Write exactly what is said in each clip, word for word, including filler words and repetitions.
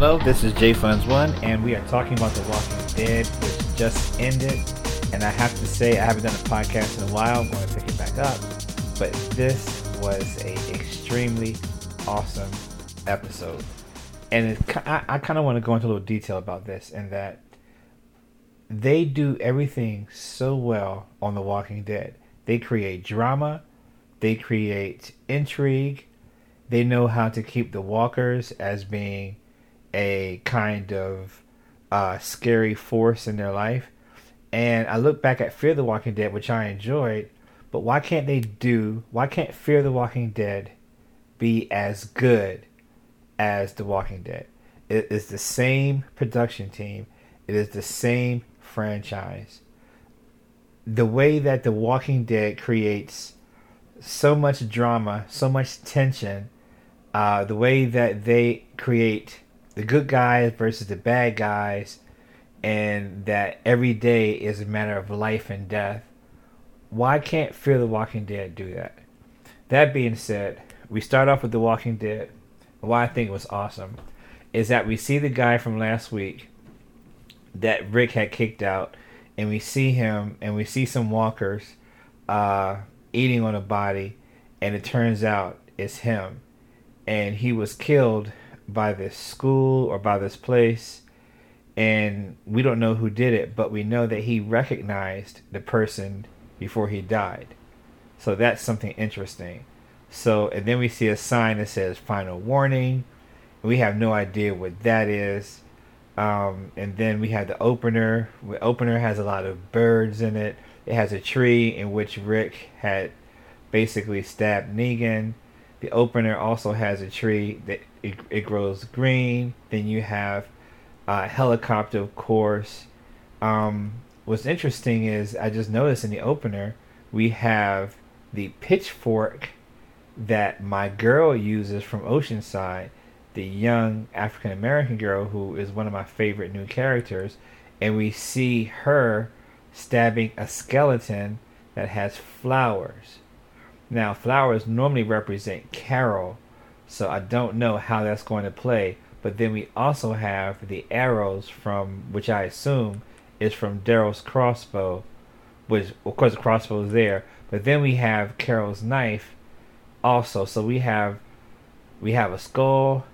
Hello, this is J Funds one, and we are talking about The Walking Dead, which just ended. And I have to say, I haven't done a podcast in a while. I'm going to pick it back up. But this was a extremely awesome episode. And it, I, I kind of want to go into a little detail about this, in that they do everything so well on The Walking Dead. They create drama. They create intrigue. They know how to keep the walkers as being a kind of uh, scary force in their life. And I look back at Fear the Walking Dead, which I enjoyed, but why can't they do, why can't Fear the Walking Dead be as good as The Walking Dead? It is the same production team. It is the same franchise. The way that The Walking Dead creates so much drama, so much tension, uh, the way that they create the good guys versus the bad guys, and that every day is a matter of life and death. Why can't Fear the Walking Dead do that? That being said, we start off with The Walking Dead. Why I think it was awesome is that we see the guy from last week that Rick had kicked out, and we see him, and we see some walkers uh, eating on a body, and it turns out it's him. And he was killed by this school or by this place, and we don't know who did it, but we know that he recognized the person before he died. So that's something interesting. So, and then we see a sign that says final warning. We have no idea what that is. Um, and then we have the opener. The opener has a lot of birds in it. It has a tree in which Rick had basically stabbed Negan. The opener also has a tree that it, it grows green. Then you have a helicopter, of course. Um, what's interesting is I just noticed in the opener, we have the pitchfork that my girl uses from Oceanside, the young African-American girl who is one of my favorite new characters, and we see her stabbing a skeleton that has flowers. Now, flowers normally represent Carol, so I don't know how that's going to play, but then we also have the arrows from, which I assume is from Daryl's crossbow, which, of course, the crossbow is there, but then we have Carol's knife also. So we have we have a skull,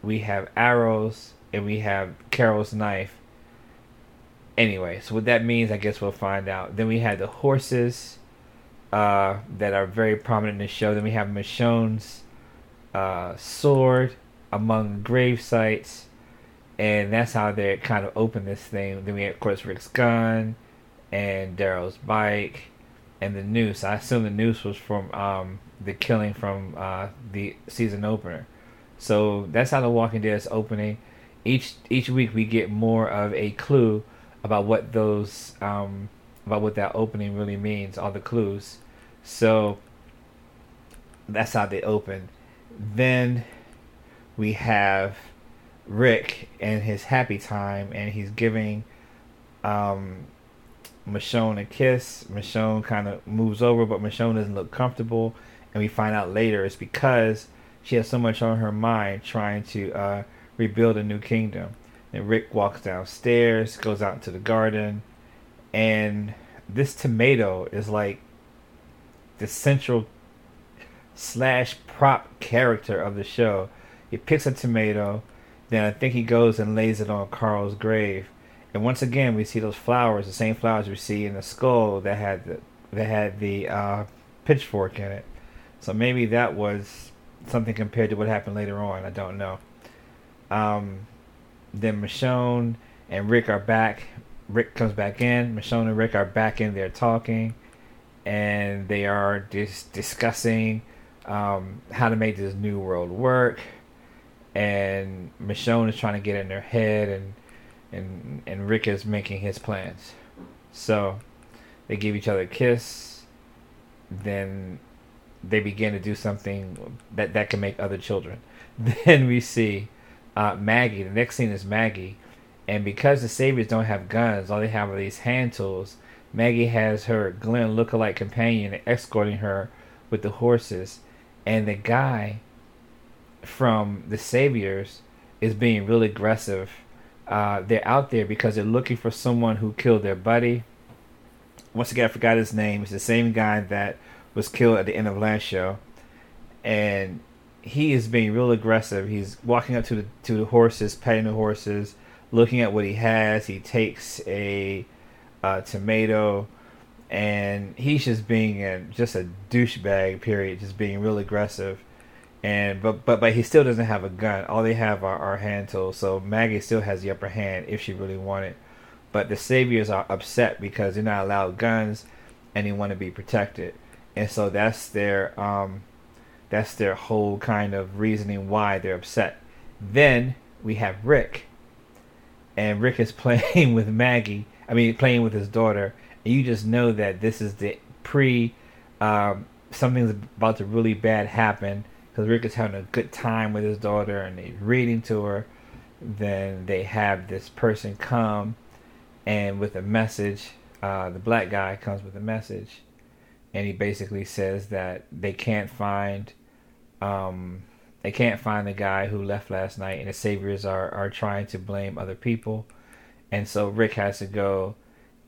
we have arrows, and we have Carol's knife. Anyway, so what that means, I guess we'll find out. Then we have the horses uh, that are very prominent in the show. Then we have Michonne's uh, sword among grave sites, and that's how they kind of open this thing. Then we have, of course, Rick's gun and Daryl's bike and the noose. I assume the noose was from um, the killing from uh, the season opener. So that's how The Walking Dead is opening. Each each week we get more of a clue about what those um, about what that opening really means, all the clues. So that's how they open. Then we have Rick and his happy time, and he's giving um, Michonne a kiss. Michonne kind of moves over, but Michonne doesn't look comfortable. And we find out later it's because she has so much on her mind trying to uh, rebuild a new kingdom. And Rick walks downstairs, goes out into the garden, and this tomato is like the central slash prop character of the show. He picks a tomato, then I think he goes and lays it on Carl's grave. And once again, we see those flowers, the same flowers we see in the skull that had the, that had the uh, pitchfork in it. So maybe that was something compared to what happened later on. I don't know. Um, then Michonne and Rick are back. Rick comes back in. Michonne and Rick are back in there talking. And they are just discussing um, how to make this new world work. And Michonne is trying to get in their head. And, and, and Rick is making his plans. So they give each other a kiss. Then they begin to do something that, that can make other children. Then we see uh, Maggie. The next scene is Maggie. And because the Saviors don't have guns, all they have are these hand tools, Maggie has her Glenn lookalike companion escorting her with the horses. And the guy from the Saviors is being really aggressive. Uh, they're out there because they're looking for someone who killed their buddy. Once again, I forgot his name. It's the same guy that was killed at the end of last show. And he is being real aggressive. He's walking up to the to the horses, petting the horses, looking at what he has. He takes a uh, tomato, and he's just being a, just a douchebag. Period. Just being real aggressive, and but but but he still doesn't have a gun. All they have are, are hand tools. So Maggie still has the upper hand if she really wanted. But the Saviors are upset because they're not allowed guns, and they want to be protected. And so that's their um. That's their whole kind of reasoning why they're upset. Then we have Rick. And Rick is playing with Maggie. I mean, playing with his daughter. And you just know that this is the pre... Um, something's about to really bad happen. Because Rick is having a good time with his daughter. And they're reading to her. Then they have this person come. And with a message. Uh, the black guy comes with a message. And he basically says that they can't find, um, they can't find the guy who left last night, and the Saviors are, are trying to blame other people, and so Rick has to go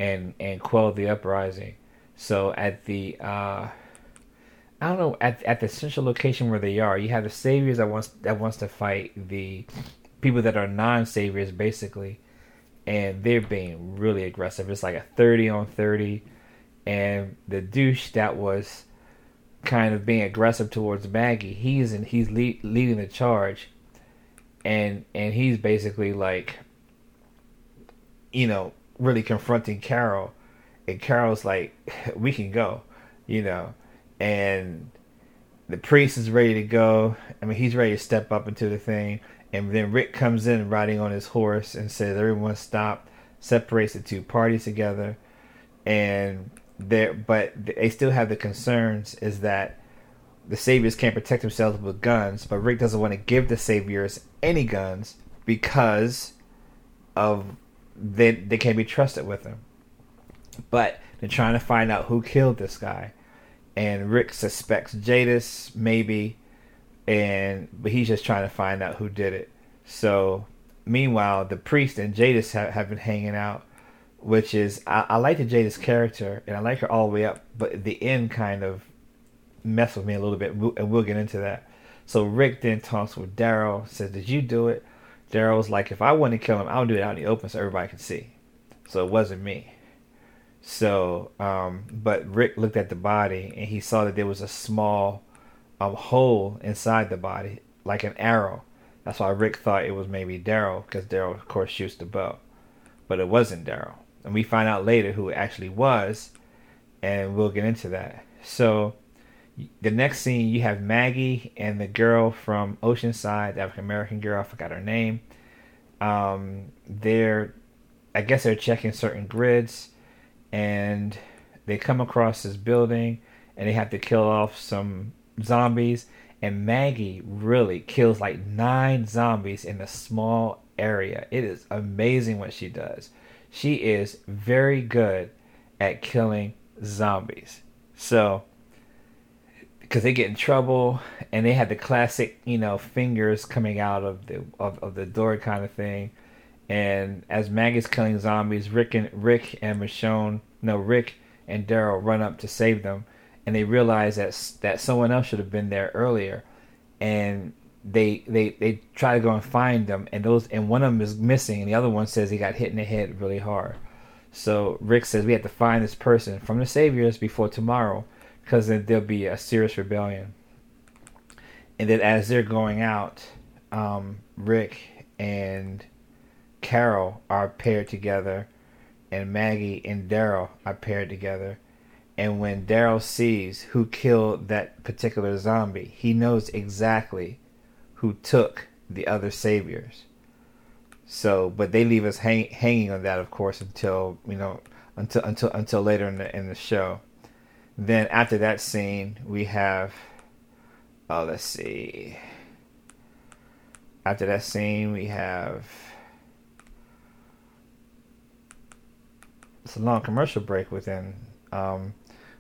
and and quell the uprising. So at the, uh, I don't know, at at the central location where they are, you have the Saviors that wants that wants to fight the people that are non-Saviors basically, and they're being really aggressive. It's like a thirty on thirty. And the douche that was kind of being aggressive towards Maggie, he's in, he's lead, leading the charge, and and he's basically like, you know, really confronting Carol, and Carol's like, we can go, you know, and the priest is ready to go. I mean, he's ready to step up into the thing, and then Rick comes in riding on his horse and says, everyone stop, separates the two parties together, and there, but they still have the concerns is that the Saviors can't protect themselves with guns, but Rick doesn't want to give the Saviors any guns because of they they can't be trusted with them. But they're trying to find out who killed this guy, and Rick suspects Jadis maybe, and but he's just trying to find out who did it. So meanwhile, the priest and Jadis have, have been hanging out. Which is, I, I like the Jadis character, and I like her all the way up, but the end kind of messed with me a little bit, and we'll get into that. So Rick then talks with Daryl, says, did you do it? Daryl's like, if I want to kill him, I'll do it out in the open so everybody can see. So it wasn't me. So, um, but Rick looked at the body, and he saw that there was a small um, hole inside the body, like an arrow. That's why Rick thought it was maybe Daryl, because Daryl, of course, shoots the bow. But it wasn't Daryl. And we find out later who it actually was, and we'll get into that. So the next scene, you have Maggie and the girl from Oceanside, the African-American girl, I forgot her name. Um, they're, I guess they're checking certain grids, and they come across this building, and they have to kill off some zombies. And Maggie really kills like nine zombies in a small area. It is amazing what she does. She is very good at killing zombies. So, because they get in trouble, and they had the classic, you know, fingers coming out of the of, of the door kind of thing. And as Maggie's killing zombies, Rick and Rick and Michonne, no, Rick and Daryl run up to save them, and they realize that that someone else should have been there earlier, and They, they they try to go and find them, and those and one of them is missing, and the other one says he got hit in the head really hard. So Rick says we have to find this person from the Saviors before tomorrow, because then there'll be a serious rebellion. And then as they're going out, um, Rick and Carol are paired together, and Maggie and Daryl are paired together. And when Daryl sees who killed that particular zombie, he knows exactly who took the other Saviors. So, but they leave us hang, hanging on that, of course, until, you know, until until until later in the in the show. Then after that scene, we have, oh, let's see. After that scene, we have, it's a long commercial break within. Um,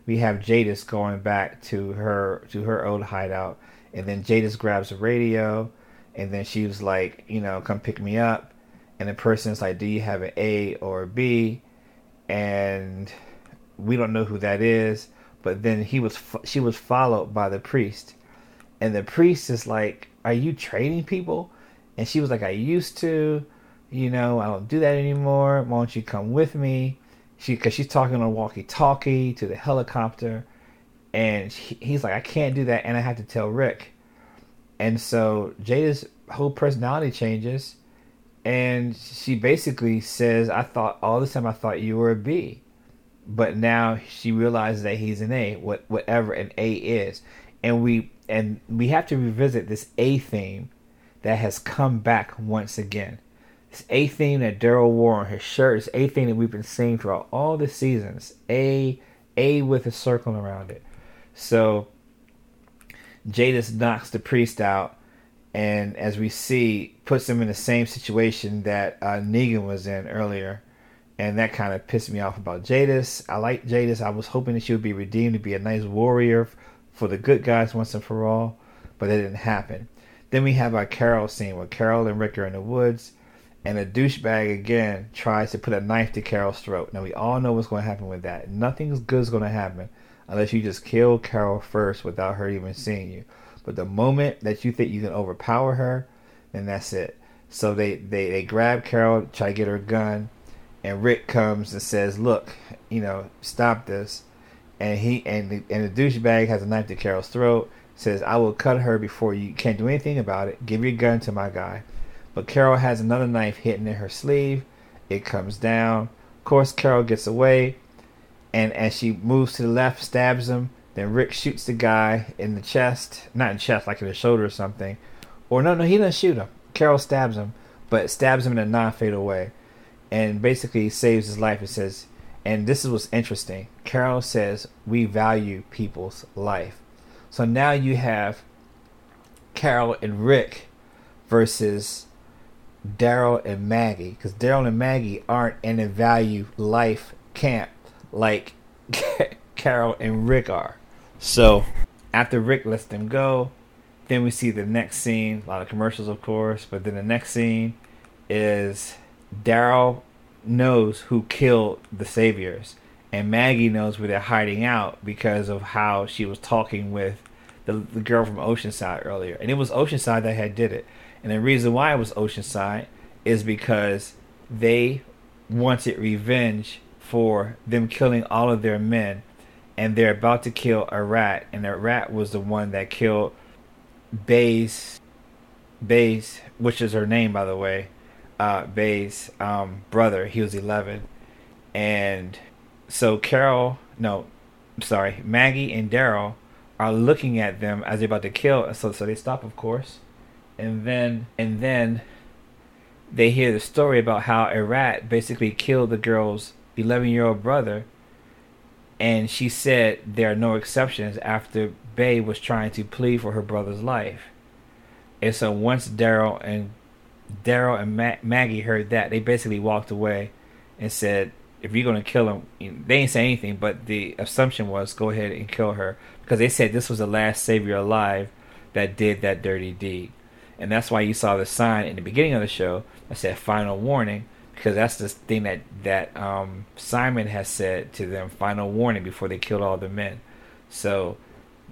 we have Jadis going back to her to her old hideout. And then Jadis grabs a radio, And then she was like, you know, come pick me up. And the person's like, do you have an A or a B? And we don't know who that is. But then he was, she was followed by the priest. And the priest is like, are you trading people? And she was like, I used to. You know, I don't do that anymore. Why don't you come with me? She, because she's talking on walkie-talkie to the helicopter. And he, he's like, I can't do that. And I have to tell Rick. And so Jada's whole personality changes. And she basically says, I thought all this time I thought you were a B. But now she realizes that he's an A, what, whatever an A is. And we and we have to revisit this A theme that has come back once again. This A theme that Daryl wore on his shirt. This A theme that we've been seeing throughout all the seasons. A, A with a circle around it. So Jadis knocks the priest out, and as we see, puts him in the same situation that uh, Negan was in earlier, and that kind of pissed me off about Jadis. I like Jadis. I was hoping that she would be redeemed to be a nice warrior for the good guys once and for all, but that didn't happen. Then we have our Carol scene where Carol and Rick are in the woods, and a douchebag again tries to put a knife to Carol's throat. Now we all know what's going to happen with that. Nothing good is going to happen unless you just kill Carol first without her even seeing you. But the moment that you think you can overpower her, then that's it. So they, they, they grab Carol, try to get her gun, and Rick comes and says, look, you know, stop this. And he and the, and the douchebag has a knife to Carol's throat, says, I will cut her before you can't do anything about it. Give your gun to my guy. But Carol has another knife hidden in her sleeve. It comes down. Of course, Carol gets away. And as she moves to the left, stabs him. Then Rick shoots the guy in the chest. Not in the chest, like in the shoulder or something. Or no, no, he doesn't shoot him. Carol stabs him, but stabs him in a non-fatal way. And basically saves his life. It says, and this is what's interesting. Carol says, we value people's life. So now you have Carol and Rick versus Daryl and Maggie. Because Daryl and Maggie aren't in a value life camp like Carol and Rick are. So after Rick lets them go, then we see the next scene, a lot of commercials of course, but then the next scene is Daryl knows who killed the Saviors, and Maggie knows where they're hiding out because of how she was talking with the, the girl from Oceanside earlier. And it was Oceanside that had did it, and the reason why it was Oceanside is because they wanted revenge for them killing all of their men, and they're about to kill a rat, and the rat was the one that killed Baze, Baze, which is her name by the way, uh, Baze's um, brother. He was eleven, and so Carol, no, sorry, Maggie and Daryl are looking at them as they're about to kill, so so they stop of course, and then and then they hear the story about how a rat basically killed the girl's eleven-year-old brother, and she said there are no exceptions after Bae was trying to plead for her brother's life. And so once Daryl and Daryl and Ma- Maggie heard that, they basically walked away and said, if you're going to kill him, they ain't say anything, but the assumption was go ahead and kill her, because they said this was the last Savior alive that did that dirty deed. And that's why you saw the sign in the beginning of the show that said final warning, because that's the thing that, that um, Simon has said to them, final warning, before they killed all the men. So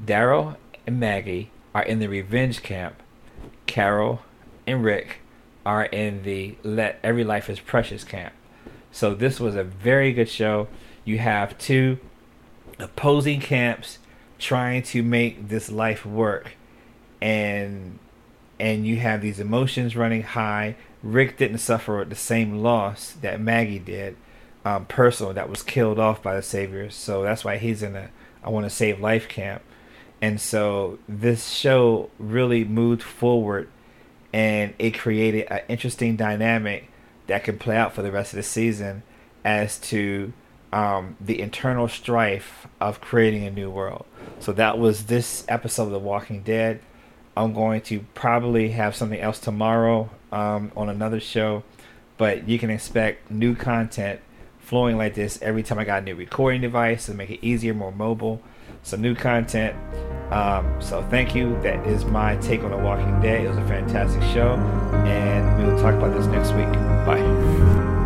Daryl and Maggie are in the revenge camp. Carol and Rick are in the let every life is precious camp. So this was a very good show. You have two opposing camps trying to make this life work. And and you have these emotions running high. Rick didn't suffer the same loss that Maggie did, um, personal, that was killed off by the Saviors. So that's why he's in the I want to save life camp. And so this show really moved forward, and it created an interesting dynamic that can play out for the rest of the season as to um, the internal strife of creating a new world. So that was this episode of The Walking Dead. I'm going to probably have something else tomorrow um, on another show, but you can expect new content flowing like this every time I got a new recording device to make it easier, more mobile, some new content. Um, so thank you. That is my take on The Walking Dead. It was a fantastic show, and we will talk about this next week. Bye.